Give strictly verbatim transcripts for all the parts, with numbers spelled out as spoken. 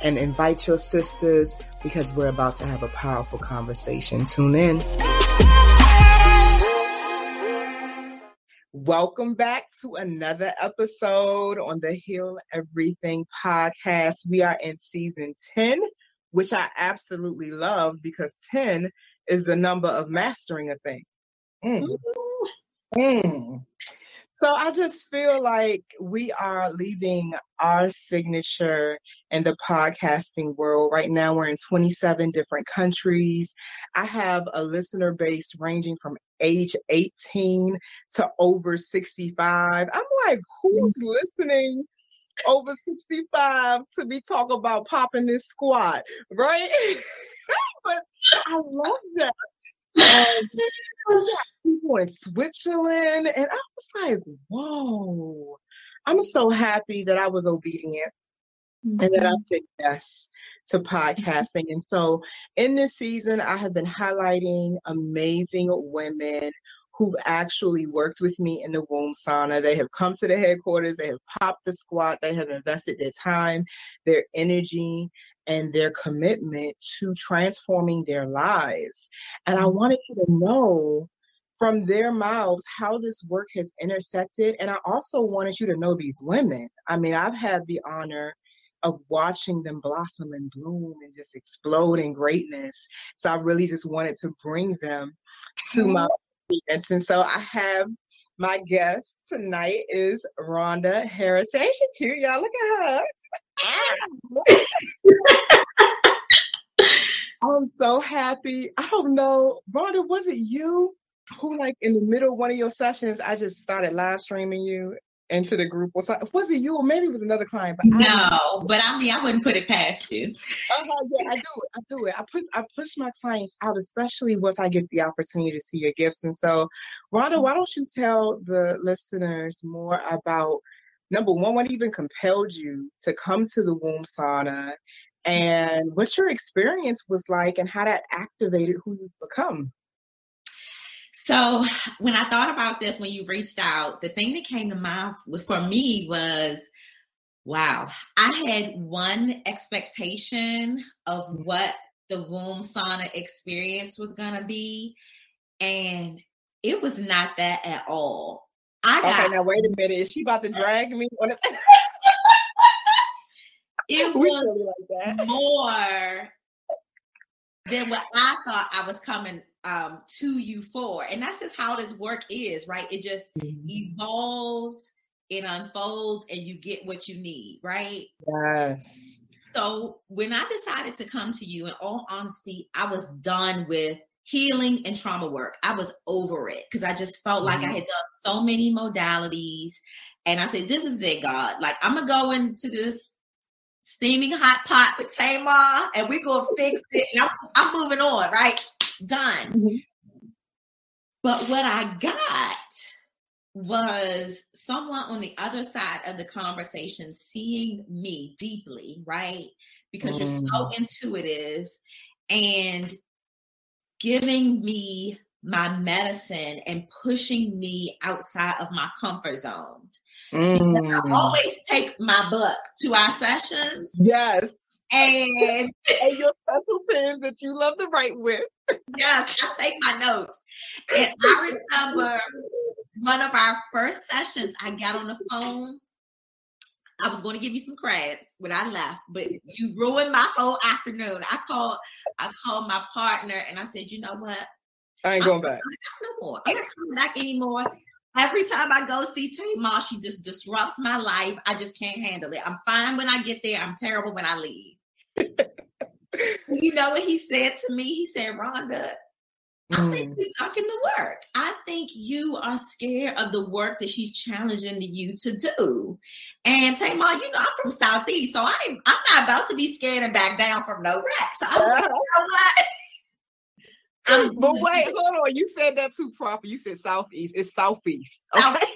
and invite your sisters because we're about to have a powerful conversation. Tune in. Welcome back to another episode on the Heal Everything Podcast. We are in season ten, which I absolutely love because ten is the number of mastering a thing. Mm. Mm. So I just feel like we are leaving our signature in the podcasting world. Right now, we're in twenty-seven different countries. I have a listener base ranging from age eighteen to over sixty-five. I'm like, who's listening over sixty-five to be talking about popping this squat, right? But I love that. Um, people in Switzerland, and I was like, whoa, I'm so happy that I was obedient mm-hmm. and that I said yes to podcasting. And so in this season, I have been highlighting amazing women who've actually worked with me in the womb sauna. They have come to the headquarters, they have popped the squat, they have invested their time, their energy, and their commitment to transforming their lives. And I wanted you to know from their mouths how this work has intersected. And I also wanted you to know these women. I mean, I've had the honor of watching them blossom and bloom and just explode in greatness. So I really just wanted to bring them to my audience. And so I have my guest tonight is Rhonda Harrison. Ain't she cute, y'all? Look at her. I'm so happy. I don't know, Rhonda, was it you who, like, in the middle of one of your sessions, I just started live streaming you into the group? Was, was it you, or maybe it was another client? But no, I, but I mean, I wouldn't put it past you. Uh-huh, yeah, I do it. I do it. I put I push my clients out, especially once I get the opportunity to see your gifts. And so, Rhonda, why don't you tell the listeners more about, number one, what even compelled you to come to the womb sauna, and what your experience was like and how that activated who you've become? So when I thought about this, when you reached out, the thing that came to mind for me was, wow, I had one expectation of what the womb sauna experience was going to be, and it was not that at all. I got, okay, now wait a minute. Is she about to drag me on the It was like that. More than what I thought I was coming um, to you for. And that's just how this work is, right? It just mm-hmm. evolves, it unfolds, and you get what you need, right? Yes. So when I decided to come to you, in all honesty, I was done with healing and trauma work. I was over it because I just felt mm-hmm. like I had done so many modalities. And I said, this is it, God. Like, I'm going to go into this steaming hot pot with Thema, and we're going to fix it. And I'm, I'm moving on, right? Done. Mm-hmm. But what I got was someone on the other side of the conversation seeing me deeply, right? Because mm. you're so intuitive, and giving me my medicine and pushing me outside of my comfort zone. Mm. I always take my book to our sessions. Yes. And, and your special pen that you love to write with. Yes, I take my notes. And I remember one of our first sessions, I got on the phone. I was going to give you some crabs when I left, but you ruined my whole afternoon. I called I called my partner and I said, you know what? I ain't going I'm back. No more. I'm not coming back anymore. Every time I go see Thema, she just disrupts my life. I just can't handle it. I'm fine when I get there. I'm terrible when I leave. You know what he said to me? He said, Rhonda, I think you're ducking the work. I think you are scared of the work that she's challenging you to do. And Tamar, you know, I'm from Southeast, so I'm I'm not about to be scared and back down from no wreck. So I'm like, you know what? I'm but wait, hold on. You said that too proper. You said Southeast. It's Southeast. Okay.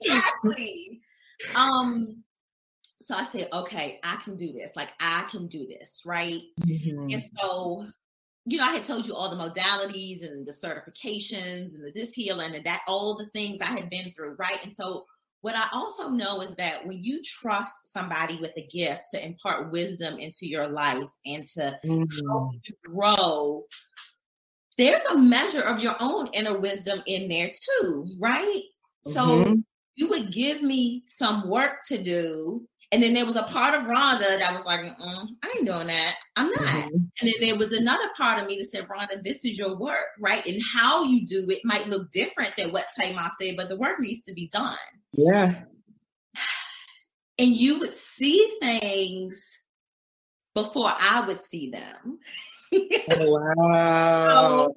Exactly. Um. So I said, okay, I can do this. Like, I can do this, right? Mm-hmm. And so, you know, I had told you all the modalities and the certifications and the this healer and that, all the things I had been through, right? And so what I also know is that when you trust somebody with a gift to impart wisdom into your life and to mm-hmm. help you grow, there's a measure of your own inner wisdom in there too, right? Mm-hmm. So you would give me some work to do. And then there was a part of Rhonda that was like, mm-mm, I ain't doing that. I'm not. Mm-hmm. And then there was another part of me that said, Rhonda, this is your work, right? And how you do it might look different than what Tamar said, but the work needs to be done. Yeah. And you would see things before I would see them. Oh, wow. So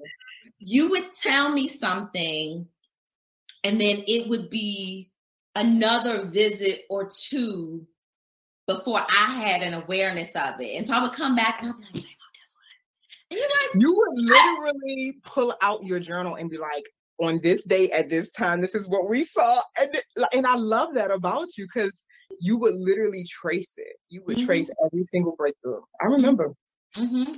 you would tell me something, and then it would be another visit or two before I had an awareness of it. And so I would come back and I'd be like, oh, guess what? And you're like, you would literally I- pull out your journal and be like, on this day at this time, this is what we saw. And, th- and I love that about you, because you would literally trace it. You would mm-hmm. trace every single breakthrough. I remember. Mm-hmm. And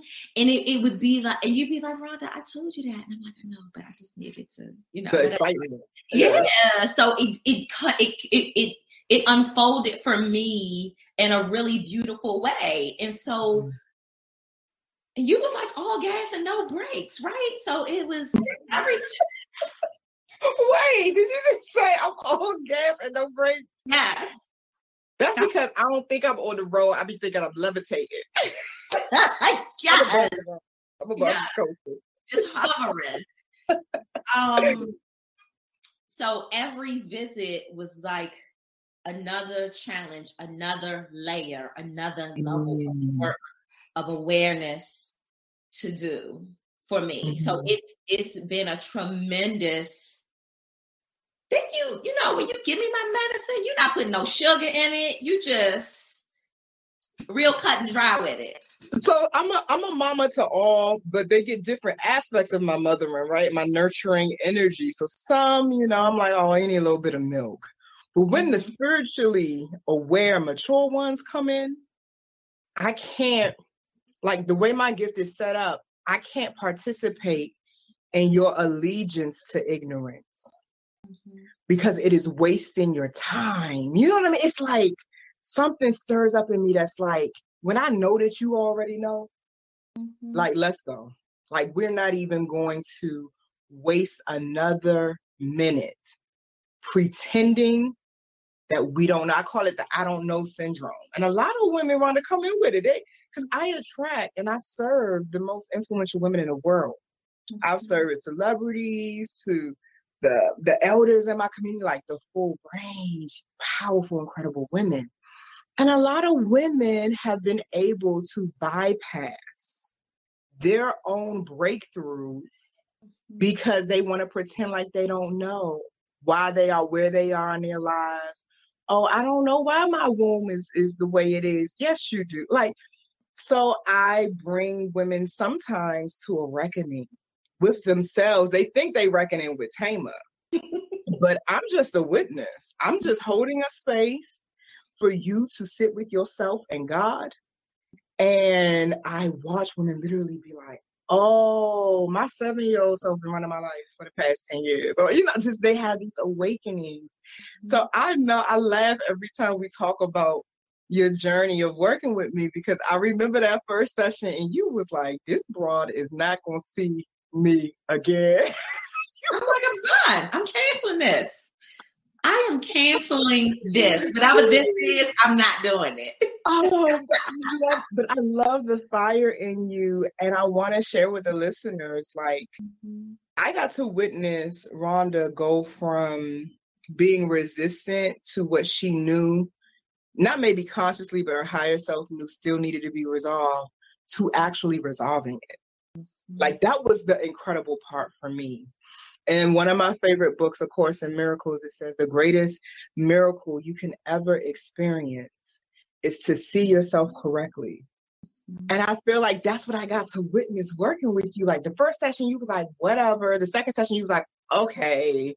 it, it would be like, and you'd be like, Rhonda, I told you that. And I'm like, I know, but I just needed to, you know. The excitement. Yeah. yeah. So it, it it it it it unfolded for me in a really beautiful way. And so mm-hmm. and you was like all gas and no brakes, right? So it was everything. Wait, did you just say I'm all gas and no brakes? Yes. That's no. Because I don't think I'm on the road. I be thinking I'm levitated. Yes. I'm about yes. Just hovering. um, so every visit was like another challenge, another layer, another level mm. of work, of awareness to do for me. Mm-hmm. So it's it's been a tremendous. Then you, you know, when you give me my medicine, you're not putting no sugar in it. You just real cut and dry with it. So I'm a I'm a mama to all, but they get different aspects of my mothering, right? My nurturing energy. So some, you know, I'm like, oh, I need a little bit of milk. But when the spiritually aware, mature ones come in, I can't, like the way my gift is set up, I can't participate in your allegiance to ignorance. Because it is wasting your time. You know what I mean? It's like something stirs up in me that's like, when I know that you already know, mm-hmm. like, let's go. Like, we're not even going to waste another minute pretending that we don't know. I call it the I don't know syndrome. And a lot of women want to come in with it. Because I attract and I serve the most influential women in the world. Mm-hmm. I've served celebrities to The, the elders in my community, like the full range, powerful, incredible women. And a lot of women have been able to bypass their own breakthroughs because they want to pretend like they don't know why they are where they are in their lives. Oh, I don't know why my womb is, is the way it is. Yes, you do. Like, so I bring women sometimes to a reckoning with themselves. They think they reckoning with Tama, but I'm just a witness. I'm just holding a space for you to sit with yourself and God. And I watch women literally be like, oh, my seven-year-old self been running my life for the past ten years. Or, you know, just they have these awakenings. Mm-hmm. So I know I laugh every time we talk about your journey of working with me, because I remember that first session and you was like, this broad is not going to see me again. I'm like, I'm done. I'm canceling this. I am canceling this. Whatever this is, I'm not doing it. Oh, but, but I love the fire in you. And I want to share with the listeners, like, mm-hmm. I got to witness Rhonda go from being resistant to what she knew, not maybe consciously, but her higher self knew still needed to be resolved, to actually resolving it. Like, that was the incredible part for me. And one of my favorite books, A Course in Miracles, it says the greatest miracle you can ever experience is to see yourself correctly. And I feel like that's what I got to witness working with you. Like, the first session, you was like, whatever. The second session, you was like, okay,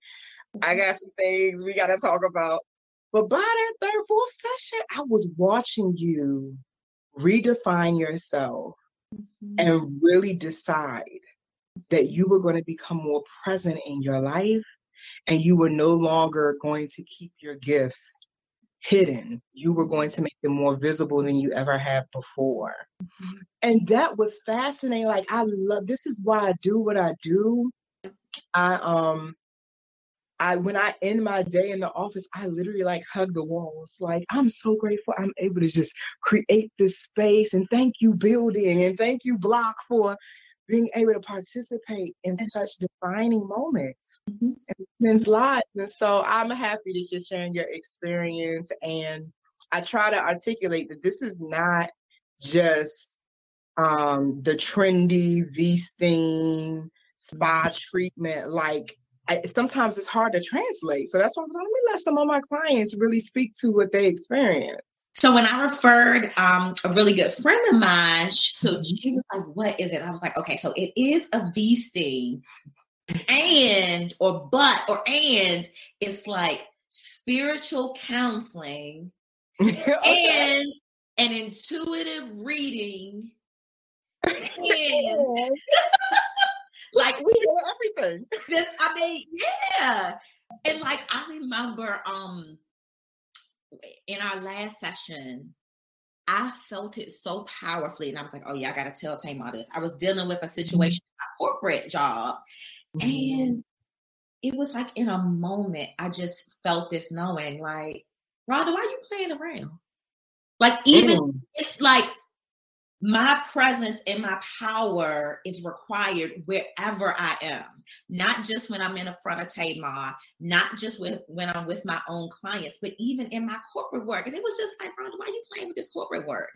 I got some things we got to talk about. But by that third, fourth session, I was watching you redefine yourself mm-hmm. and really decide that you were going to become more present in your life, and you were no longer going to keep your gifts hidden. You were going to make them more visible than you ever have before. Mm-hmm. And that was fascinating. Like, I love, this is why I do what I do. I, um, I, when I end my day in the office, I literally like hug the walls. Like, I'm so grateful I'm able to just create this space, and thank you, building, and thank you, block, for being able to participate in such defining moments mm-hmm. in men's lives. And so I'm happy that you're sharing your experience. And I try to articulate that this is not just um, the trendy V-steam spa treatment. Like, I, sometimes it's hard to translate. So that's why I'm like, let me let some of my clients really speak to what they experience. So when I referred um, a really good friend of mine, so she was like, what is it? I was like, okay, so it is a V-steam and, or but, or and it's like spiritual counseling okay. and an intuitive reading. And like, we do everything. Just, I mean, yeah. And like, I remember um, in our last session, I felt it so powerfully. And I was like, oh yeah, I got to tell Thema all this. I was dealing with a situation in my corporate job. Mm-hmm. And it was like, in a moment, I just felt this knowing, like, Rhonda, why are you playing around? Like, even mm. it's like, my presence and my power is required wherever I am, not just when I'm in a front of Thema, not just with, when I'm with my own clients, but even in my corporate work. And it was just like, Rhonda, why are you playing with this corporate work?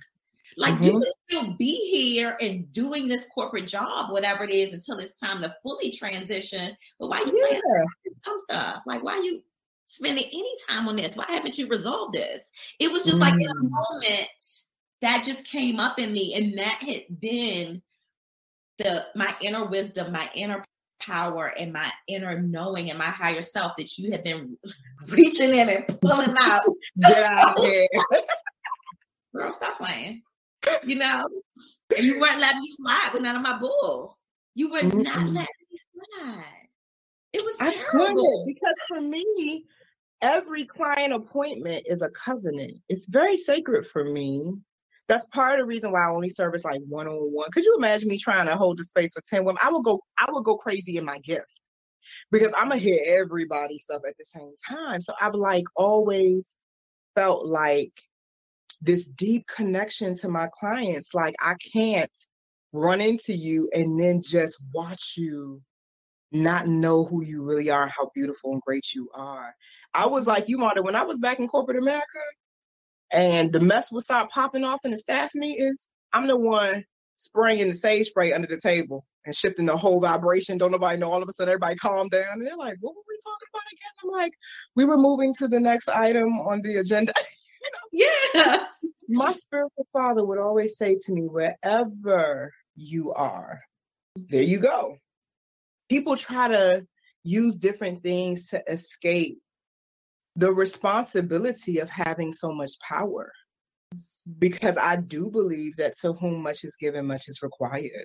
Like, mm-hmm. you can still be here and doing this corporate job, whatever it is, until it's time to fully transition. But why are you yeah. playing with some stuff? Like, why are you spending any time on this? Why haven't you resolved this? It was just mm. like, in a moment, that just came up in me, and that had been the my inner wisdom, my inner power, and my inner knowing, and my higher self that you have been reaching in and pulling out. Get out of here, girl! Stop playing. You know, and you weren't letting me slide with none of my bull. You were mm-hmm. not letting me slide. It was I terrible it because for me, every client appointment is a covenant. It's very sacred for me. That's part of the reason why I only service like one-on-one. Could you imagine me trying to hold the space for ten women? I would go, I would go crazy in my gift because I'm gonna hear everybody's stuff at the same time. So I've like always felt like this deep connection to my clients. Like, I can't run into you and then just watch you not know who you really are, how beautiful and great you are. I was like, you Marta, when I was back in corporate America, and the mess would start popping off in the staff meetings, I'm the one spraying the sage spray under the table and shifting the whole vibration. Don't nobody know. All of a sudden, everybody calm down. And they're like, what were we talking about again? I'm like, we were moving to the next item on the agenda. Yeah. My spiritual father would always say to me, wherever you are, there you go. People try to use different things to escape the responsibility of having so much power, because I do believe that to whom much is given, much is required.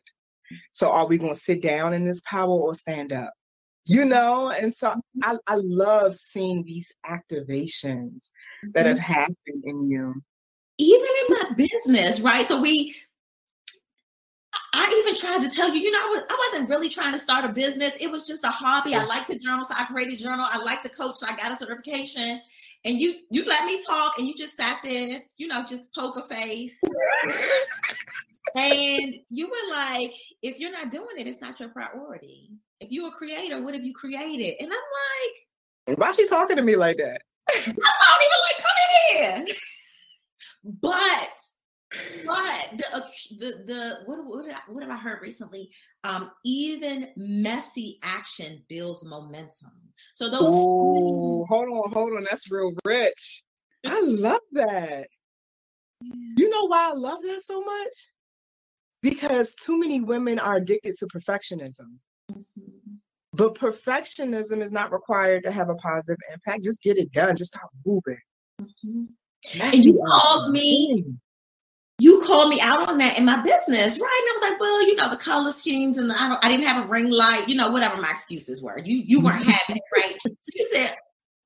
So are we going to sit down in this power or stand up? You know, and so I, I love seeing these activations that have happened in you. Even in my business, right? So we, I even tried to tell you, you know, I, was, I wasn't really trying to start a business. It was just a hobby. I like to journal, so I created a journal. I like to coach, so I got a certification. And you you let me talk, and you just sat there, you know, just poker face. And you were like, if you're not doing it, it's not your priority. If you're a creator, what have you created? And I'm like, why is she talking to me like that? I don't even like, come in here. But But the, the, the what, what, I, what have I heard recently? Um, even messy action builds momentum. So those. Ooh, hold on, hold on. That's real rich. I love that. You know why I love that so much? Because too many women are addicted to perfectionism. Mm-hmm. But perfectionism is not required to have a positive impact. Just get it done. Just stop moving. Mm-hmm. And you called me. You called me out on that in my business, right? And I was like, well, you know, the color schemes and the, I, don't, I didn't have a ring light, you know, whatever my excuses were. You you weren't having it, right? So you said,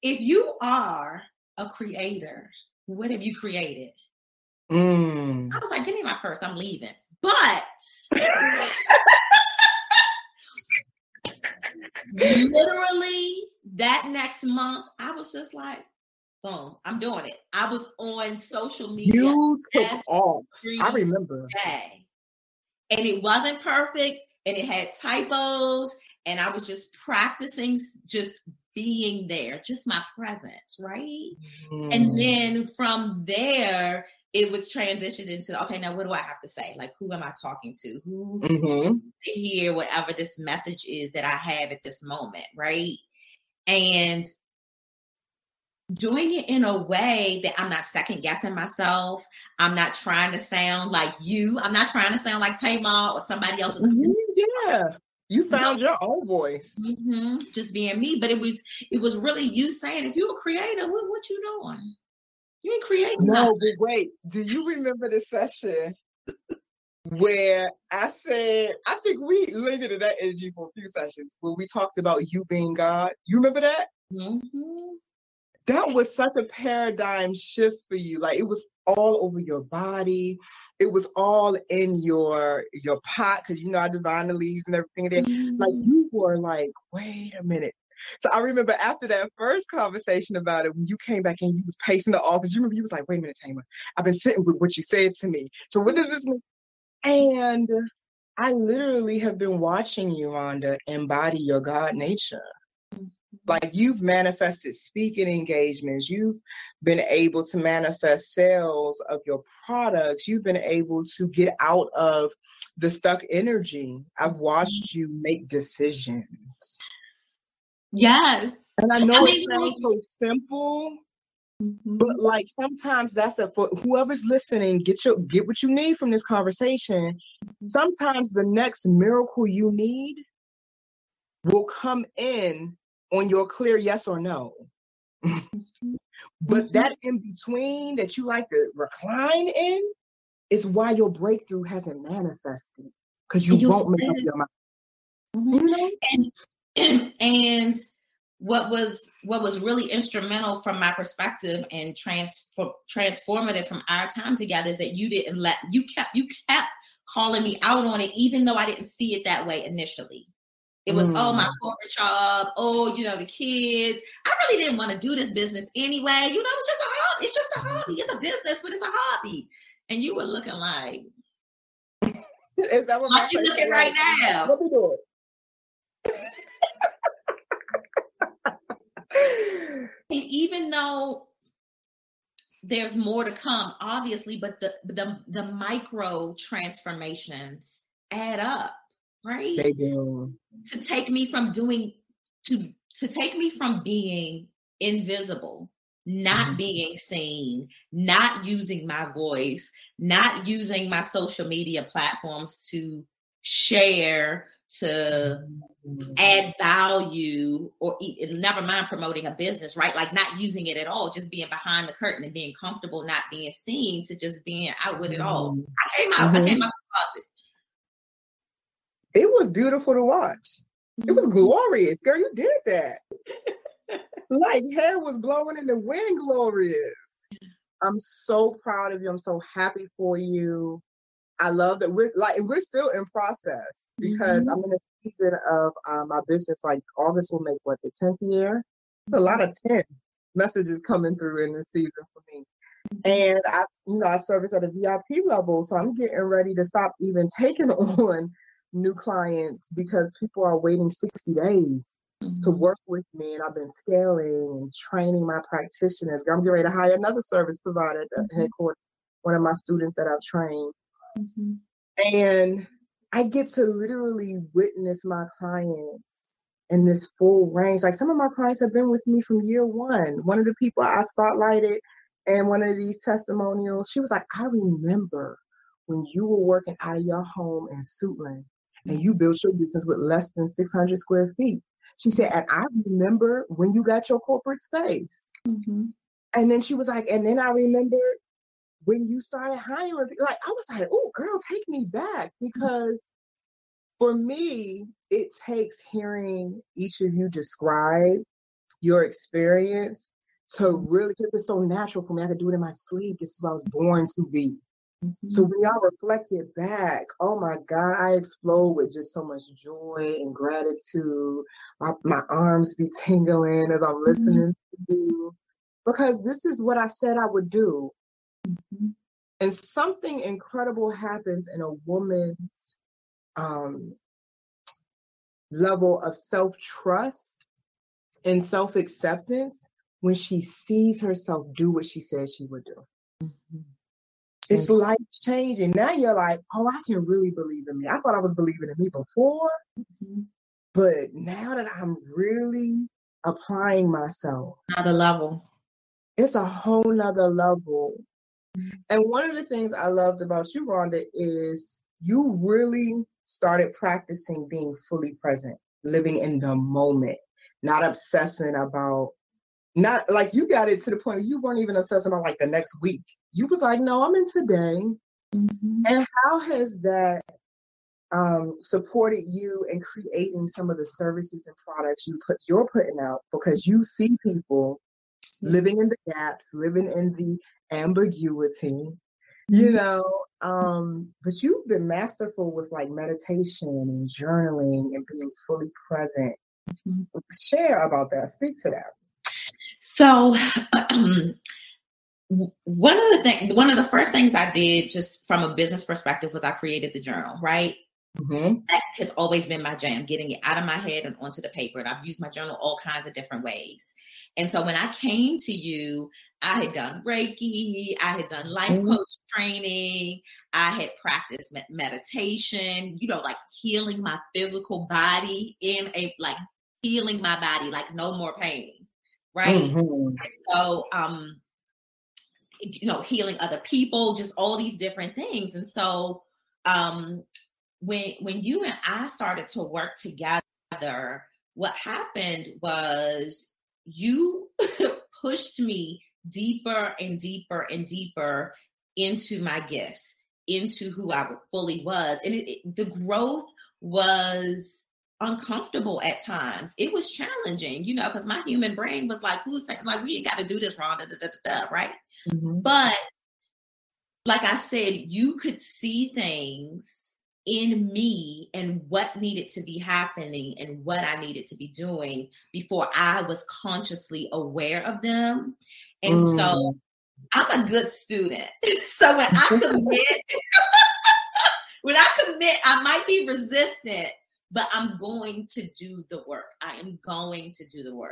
if you are a creator, what have you created? Mm. I was like, give me my purse. I'm leaving. But literally that next month, I was just like, boom, I'm doing it. I was on social media. You took off. I remember. Day. And it wasn't perfect and it had typos and I was just practicing just being there, just my presence, right? Mm. And then from there, it was transitioned into, okay, now what do I have to say? Like, who am I talking to? Who mm-hmm. to hear whatever this message is that I have at this moment, right? And doing it in a way that I'm not second guessing myself. I'm not trying to sound like you. I'm not trying to sound like Thema or somebody else's. Mm-hmm, yeah, you found no. your own voice. Mm-hmm. Just being me, but it was it was really you saying, if you're a creator, what what you doing? You ain't creating. No, nothing. But wait. Do you remember the session where I said, I think we lingered in that energy for a few sessions where we talked about you being God? You remember that? Mm-hmm. That was such a paradigm shift for you. Like, it was all over your body. It was all in your your pot, because you know I divine the leaves and everything. And mm-hmm. like, you were like, wait a minute. So I remember after that first conversation about it, when you came back in, you was pacing the office. You remember you was like, wait a minute, Thema. I've been sitting with what you said to me. So what does this mean? And I literally have been watching you, Rhonda, embody your God nature. Like, you've manifested speaking engagements. You've been able to manifest sales of your products. You've been able to get out of the stuck energy. I've watched you make decisions. Yes. And I know I mean, it sounds so simple, mm-hmm. but like, sometimes that's the, for whoever's listening, get your, get what you need from this conversation. Sometimes the next miracle you need will come in on your clear yes or no. But that in between that you like to recline in is why your breakthrough hasn't manifested, because you, you won't make up your mind. Mm-hmm. You know? And And what was what was really instrumental from my perspective and transform, transformative from our time together is that you didn't let you kept you kept calling me out on it, even though I didn't see it that way initially. It was mm. oh, my corporate job, oh, you know, the kids. I really didn't want to do this business anyway. You know, it's just a hobby. It's just a hobby. It's a business, but it's a hobby. And you were looking like, is that what like you're looking right now? What we doing? And even though there's more to come, obviously, but the the, the micro transformations add up, right? They do. To take me from doing to to take me from being invisible, not mm-hmm. being seen, not using my voice, not using my social media platforms to share, to add value, or never mind promoting a business, right? Like, not using it at all, just being behind the curtain and being comfortable, not being seen, to just being out with it all. I came out, mm-hmm. I came out of it. It was beautiful to watch. It was glorious. Girl, you did that. Like, hair was blowing in the wind, glorious. I'm so proud of you. I'm so happy for you. I love that we're like, and we're still in process, because mm-hmm. I'm in a season of uh, my business. Like, August will make what, the tenth year. It's a lot of ten messages coming through in this season for me. And I, you know, I service at a V I P level, so I'm getting ready to stop even taking on new clients because people are waiting sixty days mm-hmm. to work with me. And I've been scaling and training my practitioners. I'm getting ready to hire another service provider at the mm-hmm. headquarters. one of my students that I've trained. Mm-hmm. And I get to literally witness my clients in this full range. Like, some of my clients have been with me from year one. One of the people I spotlighted and one of these testimonials, she was like, I remember when you were working out of your home in Suitland and you built your business with less than six hundred square feet. She said, and I remember when you got your corporate space. Mm-hmm. And then she was like, and then I remember when you started hiring. Like, I was like, oh, girl, take me back. Because for me, it takes hearing each of you describe your experience to really, because it's so natural for me. I could do it in my sleep. This is what I was born to be. Mm-hmm. So when y'all reflected back, oh my God, I explode with just so much joy and gratitude. My, my arms be tingling as I'm listening mm-hmm. to you, because this is what I said I would do. Mm-hmm. And something incredible happens in a woman's um, level of self-trust and self-acceptance when she sees herself do what she said she would do. Mm-hmm. It's life changing. Now you're like, oh, I can really believe in me. I thought I was believing in me before, mm-hmm. but now that I'm really applying myself, another level. It's a whole nother level. Mm-hmm. And one of the things I loved about you, Rhonda, is you really started practicing being fully present, living in the moment, not obsessing about. Not like you got it to the point where you weren't even obsessed about like the next week. You was like, no, I'm in today. Mm-hmm. And how has that um, supported you in creating some of the services and products you put, you're putting out? Because you see people living in the gaps, living in the ambiguity, you know, um, but you've been masterful with like meditation and journaling and being fully present. Mm-hmm. Share about that. Speak to that. So um, one of the things, one of the first things I did just from a business perspective was I created the journal, right? Mm-hmm. That has always been my jam, getting it out of my head and onto the paper. And I've used my journal all kinds of different ways. And so when I came to you, I had done Reiki, I had done life mm-hmm. coach training, I had practiced meditation, you know, like healing my physical body in a, like healing my body, like no more pain. Right. Mm-hmm. So, um, you know, healing other people, just all these different things. And so um, when when you and I started to work together, what happened was you pushed me deeper and deeper and deeper into my gifts, into who I fully was. And it, it, the growth was uncomfortable at times. It was challenging, you know, because my human brain was like, who's saying, like, we ain't got to do this, Rhonda, da, da, da, da, right? Mm-hmm. But like I said, you could see things in me and what needed to be happening and what I needed to be doing before I was consciously aware of them. And mm. so I'm a good student. So when I commit, when I commit, I might be resistant, but I'm going to do the work. I am going to do the work.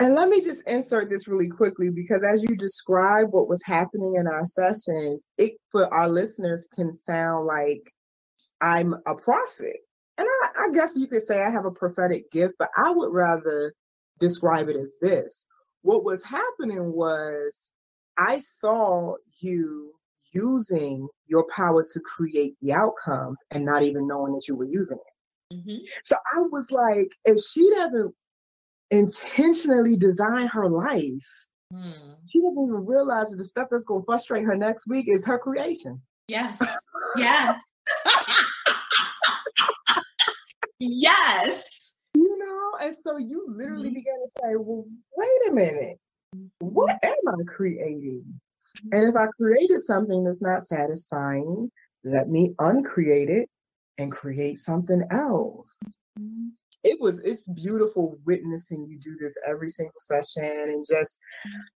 And let me just insert this really quickly, because as you describe what was happening in our sessions, it for our listeners can sound like I'm a prophet. And I, I guess you could say I have a prophetic gift, but I would rather describe it as this. What was happening was I saw you using your power to create the outcomes and not even knowing that you were using it. Mm-hmm. So I was like, if she doesn't intentionally design her life, mm. she doesn't even realize that the stuff that's going to frustrate her next week is her creation. Yes. Yes. Yes. You know, and so you literally mm-hmm. began to say, well, wait a minute. What am I creating? Mm-hmm. And if I created something that's not satisfying, let me uncreate it and create something else. Mm-hmm. It was, it's beautiful witnessing you do this every single session and just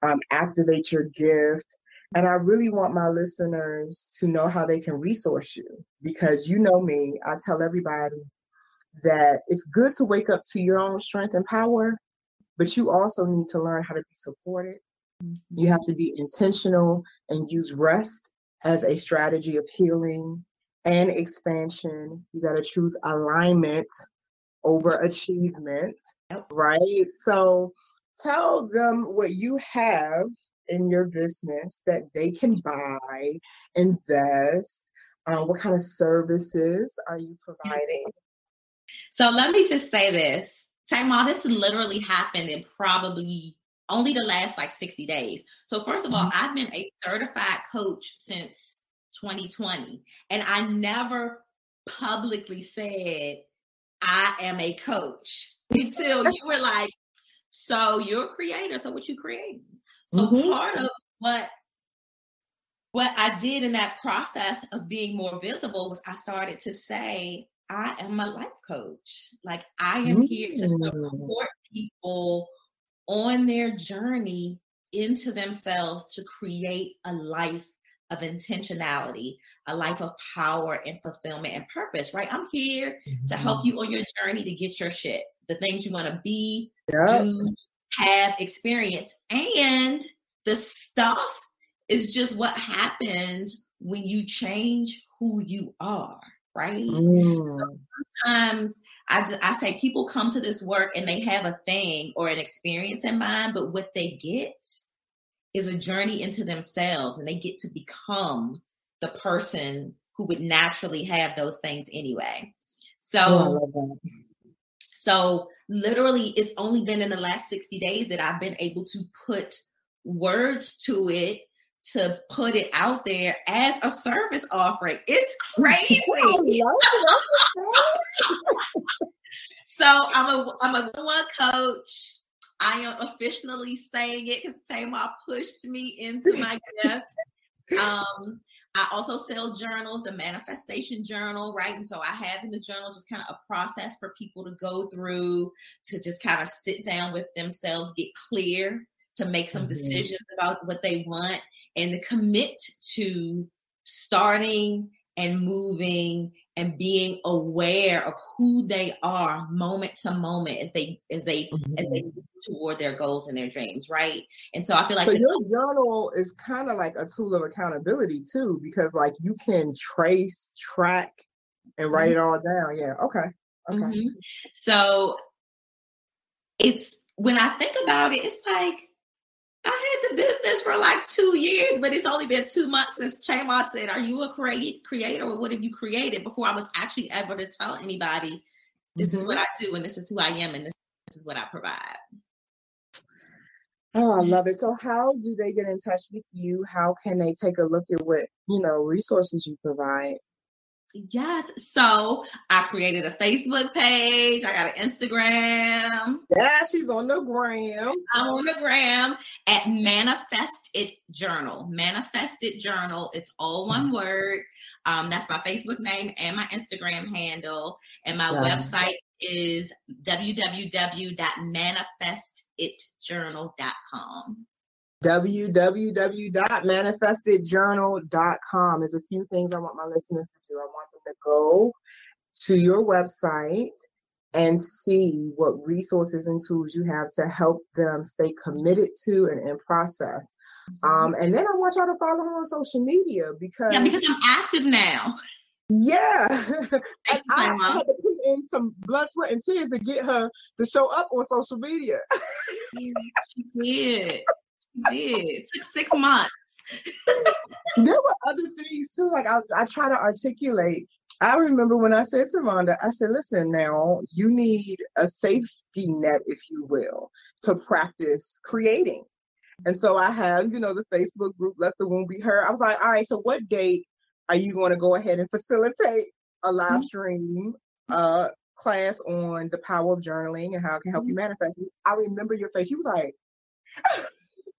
um, activate your gift. And I really want my listeners to know how they can resource you, because you know me, I tell everybody that it's good to wake up to your own strength and power, but you also need to learn how to be supported. Mm-hmm. You have to be intentional and use rest as a strategy of healing and expansion. You got to choose alignment over achievement, right? So tell them what you have in your business that they can buy, invest. Uh, what kind of services are you providing? So let me just say this. Tamal, this literally happened in probably only the last like sixty days. So first of all, mm-hmm. I've been a certified coach since twenty twenty, and I never publicly said I am a coach until you were like, so you're a creator, so what you creating? So mm-hmm. part of what what I did in that process of being more visible was I started to say, I am a life coach. Like, I am mm-hmm. here to support people on their journey into themselves to create a life of intentionality, a life of power and fulfillment and purpose, right? I'm here mm-hmm. to help you on your journey to get your shit, the things you want to be, yeah. do, have, experience. And the stuff is just what happens when you change who you are, right? Mm. So sometimes I, I say people come to this work and they have a thing or an experience in mind, but what they get is a journey into themselves, and they get to become the person who would naturally have those things anyway. So, oh, so literally it's only been in the last sixty days that I've been able to put words to it, to put it out there as a service offering. It's crazy. I love it. So I'm a, I'm a one coach. I am officially saying it because Tamar pushed me into my gift. Um, I also sell journals, the manifestation journal, right? And so I have in the journal just kind of a process for people to go through, to just kind of sit down with themselves, get clear, to make some mm-hmm. decisions about what they want, and to commit to starting and moving and being aware of who they are moment to moment as they as they mm-hmm. as they move toward their goals and their dreams, right? And so I feel like so your journal is kind of like a tool of accountability too, because like you can trace, track, and write mm-hmm. it all down. Yeah, okay, okay. Mm-hmm. So it's when I think about it, it's like I had the business for like two years, but it's only been two months since Chaymon said, are you a create, creator or what have you created? Before I was actually able to tell anybody, this mm-hmm. is what I do and this is who I am and this, this is what I provide. Oh, I love it. So how do they get in touch with you? How can they take a look at what, you know, resources you provide? Yes. So I created a Facebook page. I got an Instagram. Yeah, she's on the gram. I'm on the gram at Manifest It Journal. Manifest It Journal. It's all one word. Um, that's my Facebook name and my Instagram handle. And my yeah. website is w w w dot manifest it journal dot com. w w w dot manifested journal dot com. There's a few things I want my listeners to do. I want them to go to your website and see what resources and tools you have to help them stay committed to and in process. Um, and then I want y'all to follow her on social media because... Yeah, because I'm active now. Yeah. And I had to put in some blood, sweat, and tears to get her to show up on social media. She did. did. It took six months. There were other things too. Like I, I try to articulate. I remember when I said to Rhonda, I said, listen, now you need a safety net, if you will, to practice creating. And so I have, you know, the Facebook group, Let the Womb Be Her. I was like, all right, so what date are you going to go ahead and facilitate a live stream uh, class on the power of journaling and how it can help you manifest? I remember your face. You was like...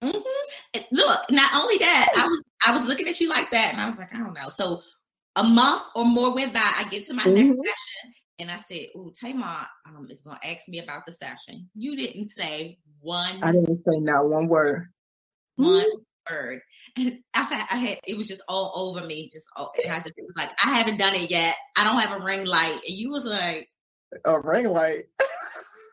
Mm-hmm. Look, not only that, I was I was looking at you like that, and I was like, I don't know. So a month or more went by. I get to my mm-hmm. next session, and I said, "Ooh, Tamar um, is going to ask me about the session." You didn't say one. I didn't say not one word. One mm-hmm. word, and I had, I had it was just all over me. Just all, and I just it was like, I haven't done it yet. I don't have a ring light, and you was like, a ring light.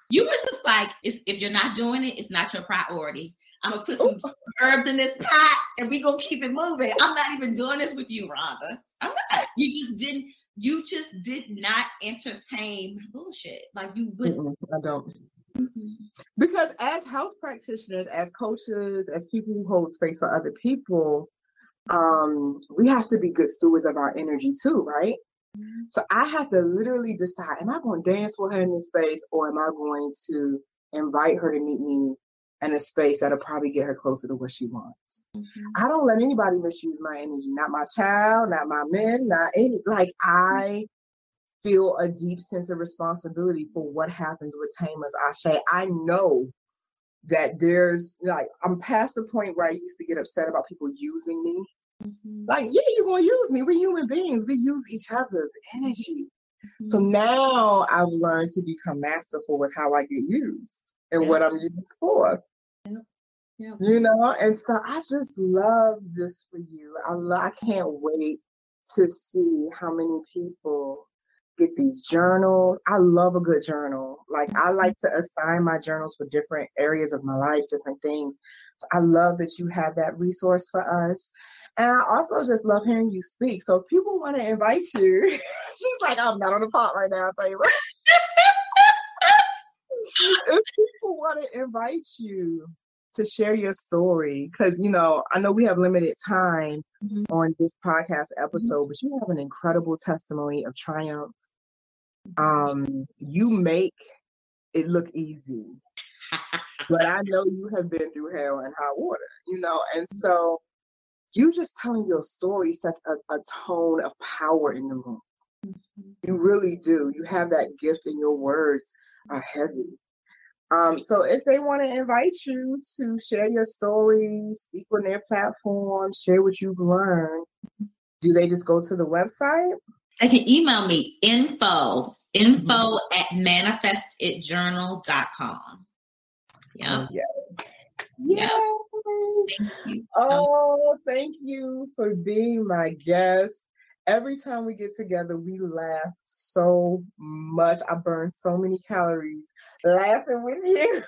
You was just like, it's, if you're not doing it, it's not your priority. I'm going to put some Ooh. herbs in this pot and we're going to keep it moving. I'm not even doing this with you, Rhonda. I'm not. You just didn't, you just did not entertain my bullshit. Like you wouldn't. Mm-mm, I don't. Mm-mm. Because as health practitioners, as coaches, as people who hold space for other people, um, we have to be good stewards of our energy too, right? Mm-hmm. So I have to literally decide, am I going to dance with her in this space or am I going to invite her to meet me in a space that'll probably get her closer to what she wants? Mm-hmm. I don't let anybody misuse my energy, not my child, not my men, not any, like I feel a deep sense of responsibility for what happens with Tama's Ashe. I know that there's like, I'm past the point where I used to get upset about people using me. Mm-hmm. Like, yeah, you're going to use me. We're human beings. We use each other's energy. Mm-hmm. So now I've learned to become masterful with how I get used and yeah. what I'm used for. Yeah. Yeah. You know, and so I just love this for you. I lo- I can't wait to see how many people get these journals. I love a good journal. Like I like to assign my journals for different areas of my life, different things. So I love that you have that resource for us. And I also just love hearing you speak. So if people want to invite you, she's like, I'm not on the pot right now. I'll tell you what. If people want to invite you to share your story, because, you know, I know we have limited time mm-hmm. on this podcast episode, mm-hmm. but you have an incredible testimony of triumph. Um, you make it look easy, but I know you have been through hell and hot water, you know, and so you just telling your story sets a, a tone of power in the room. Mm-hmm. You really do. You have that gift in your words. Are heavy. Um, so if they want to invite you to share your story, speak on their platform, share what you've learned, do they just go to the website? They can email me info, info mm-hmm. at manifest it journal dot com. Yeah. Yeah. Yeah. Thank oh, thank you for being my guest. Every time we get together, we laugh so much. I burn so many calories laughing with you.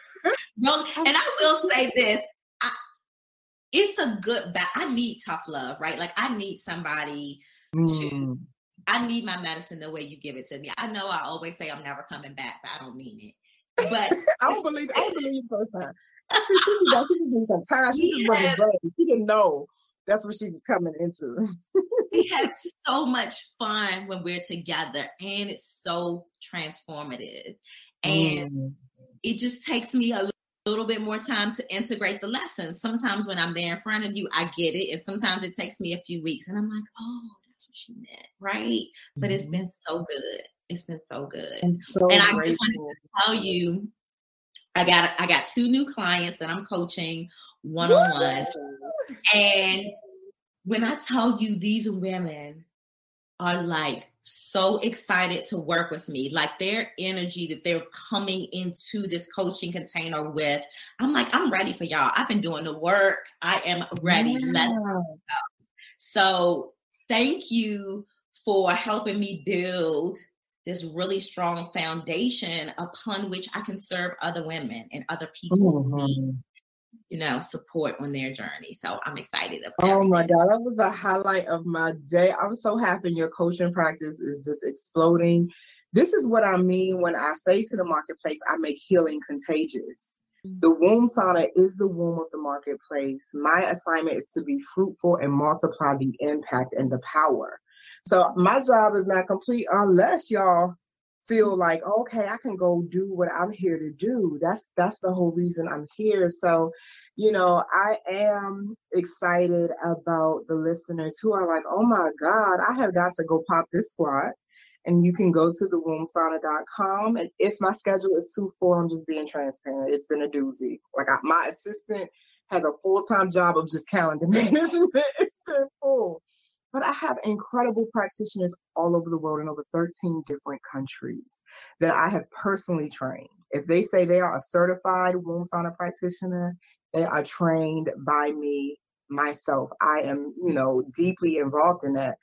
No, and I will say this. I, it's a good, ba- I need tough love, right? Like I need somebody mm. to, I need my medicine the way you give it to me. I know I always say I'm never coming back, but I don't mean it. But I don't believe, I don't believe you first time. I said, she, was, she just needs some time. She just wasn't ready. She didn't know. That's what she was coming into. We have so much fun when we're together and it's so transformative. And mm. it just takes me a little bit more time to integrate the lessons. Sometimes when I'm there in front of you, I get it. And sometimes it takes me a few weeks and I'm like, oh, that's what she meant. Right. Mm. But it's been so good. It's been so good. So and I grateful. Just wanted to tell you, I got, I got two new clients that I'm coaching one-on-one. Woo! And when I tell you these women are like so excited to work with me, like their energy that they're coming into this coaching container with, I'm like, I'm ready for y'all. I've been doing the work. I am ready. Yeah. Let's go. So thank you for helping me build this really strong foundation upon which I can serve other women and other people. Mm-hmm. You know, support on their journey. So I'm excited about it. Oh my God, that was the highlight of my day. I'm so happy your coaching practice is just exploding. This is what I mean when I say to the marketplace, I make healing contagious. Mm-hmm. The womb sauna is the womb of the marketplace. My assignment is to be fruitful and multiply the impact and the power. So my job is not complete unless y'all feel like, okay, I can go do what I'm here to do. That's that's the whole reason I'm here. So, you know, I am excited about the listeners who are like, oh my God, I have got to go pop this squat. And you can go to the womb sauna dot com. And if my schedule is too full, I'm just being transparent. It's been a doozy. Like I, my assistant has a full-time job of just calendar management. It's been full. But I have incredible practitioners all over the world in over thirteen different countries that I have personally trained. If they say they are a certified womb sauna practitioner, they are trained by me, myself. I am, you know, deeply involved in that.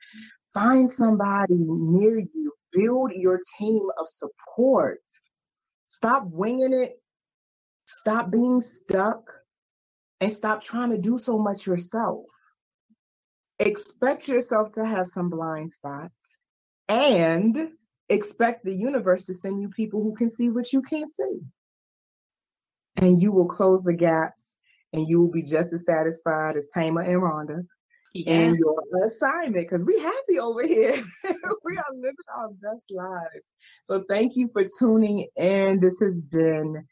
Find somebody near you. Build your team of support. Stop winging it. Stop being stuck. and stop trying to do so much yourself. Expect yourself to have some blind spots and expect the universe to send you people who can see what you can't see. And you will close the gaps and you will be just as satisfied as Thema and Rhonda yeah. in your assignment, because we're happy over here. We are living our best lives. So thank you for tuning in. This has been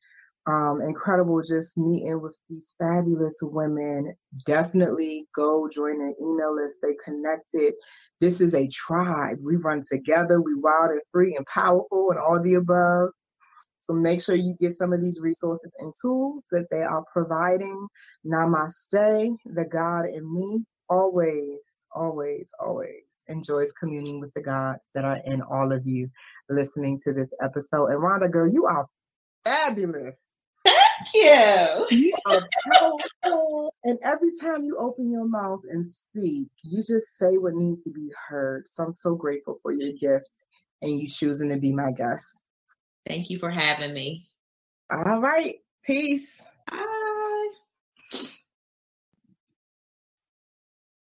Um, incredible just meeting with these fabulous women. Definitely go join their email list. Stay connected. This is a tribe. We run together. We wild and free and powerful and all the above. So make sure you get some of these resources and tools that they are providing. Namaste, the God in me. Always, always, always enjoys communing with the gods that are in all of you listening to this episode. And Rhonda, girl, you are fabulous. Thank you. You are powerful. And every time you open your mouth and speak, you just say what needs to be heard. So I'm so grateful for your gift and you choosing to be my guest. Thank you for having me. All right. Peace. Bye.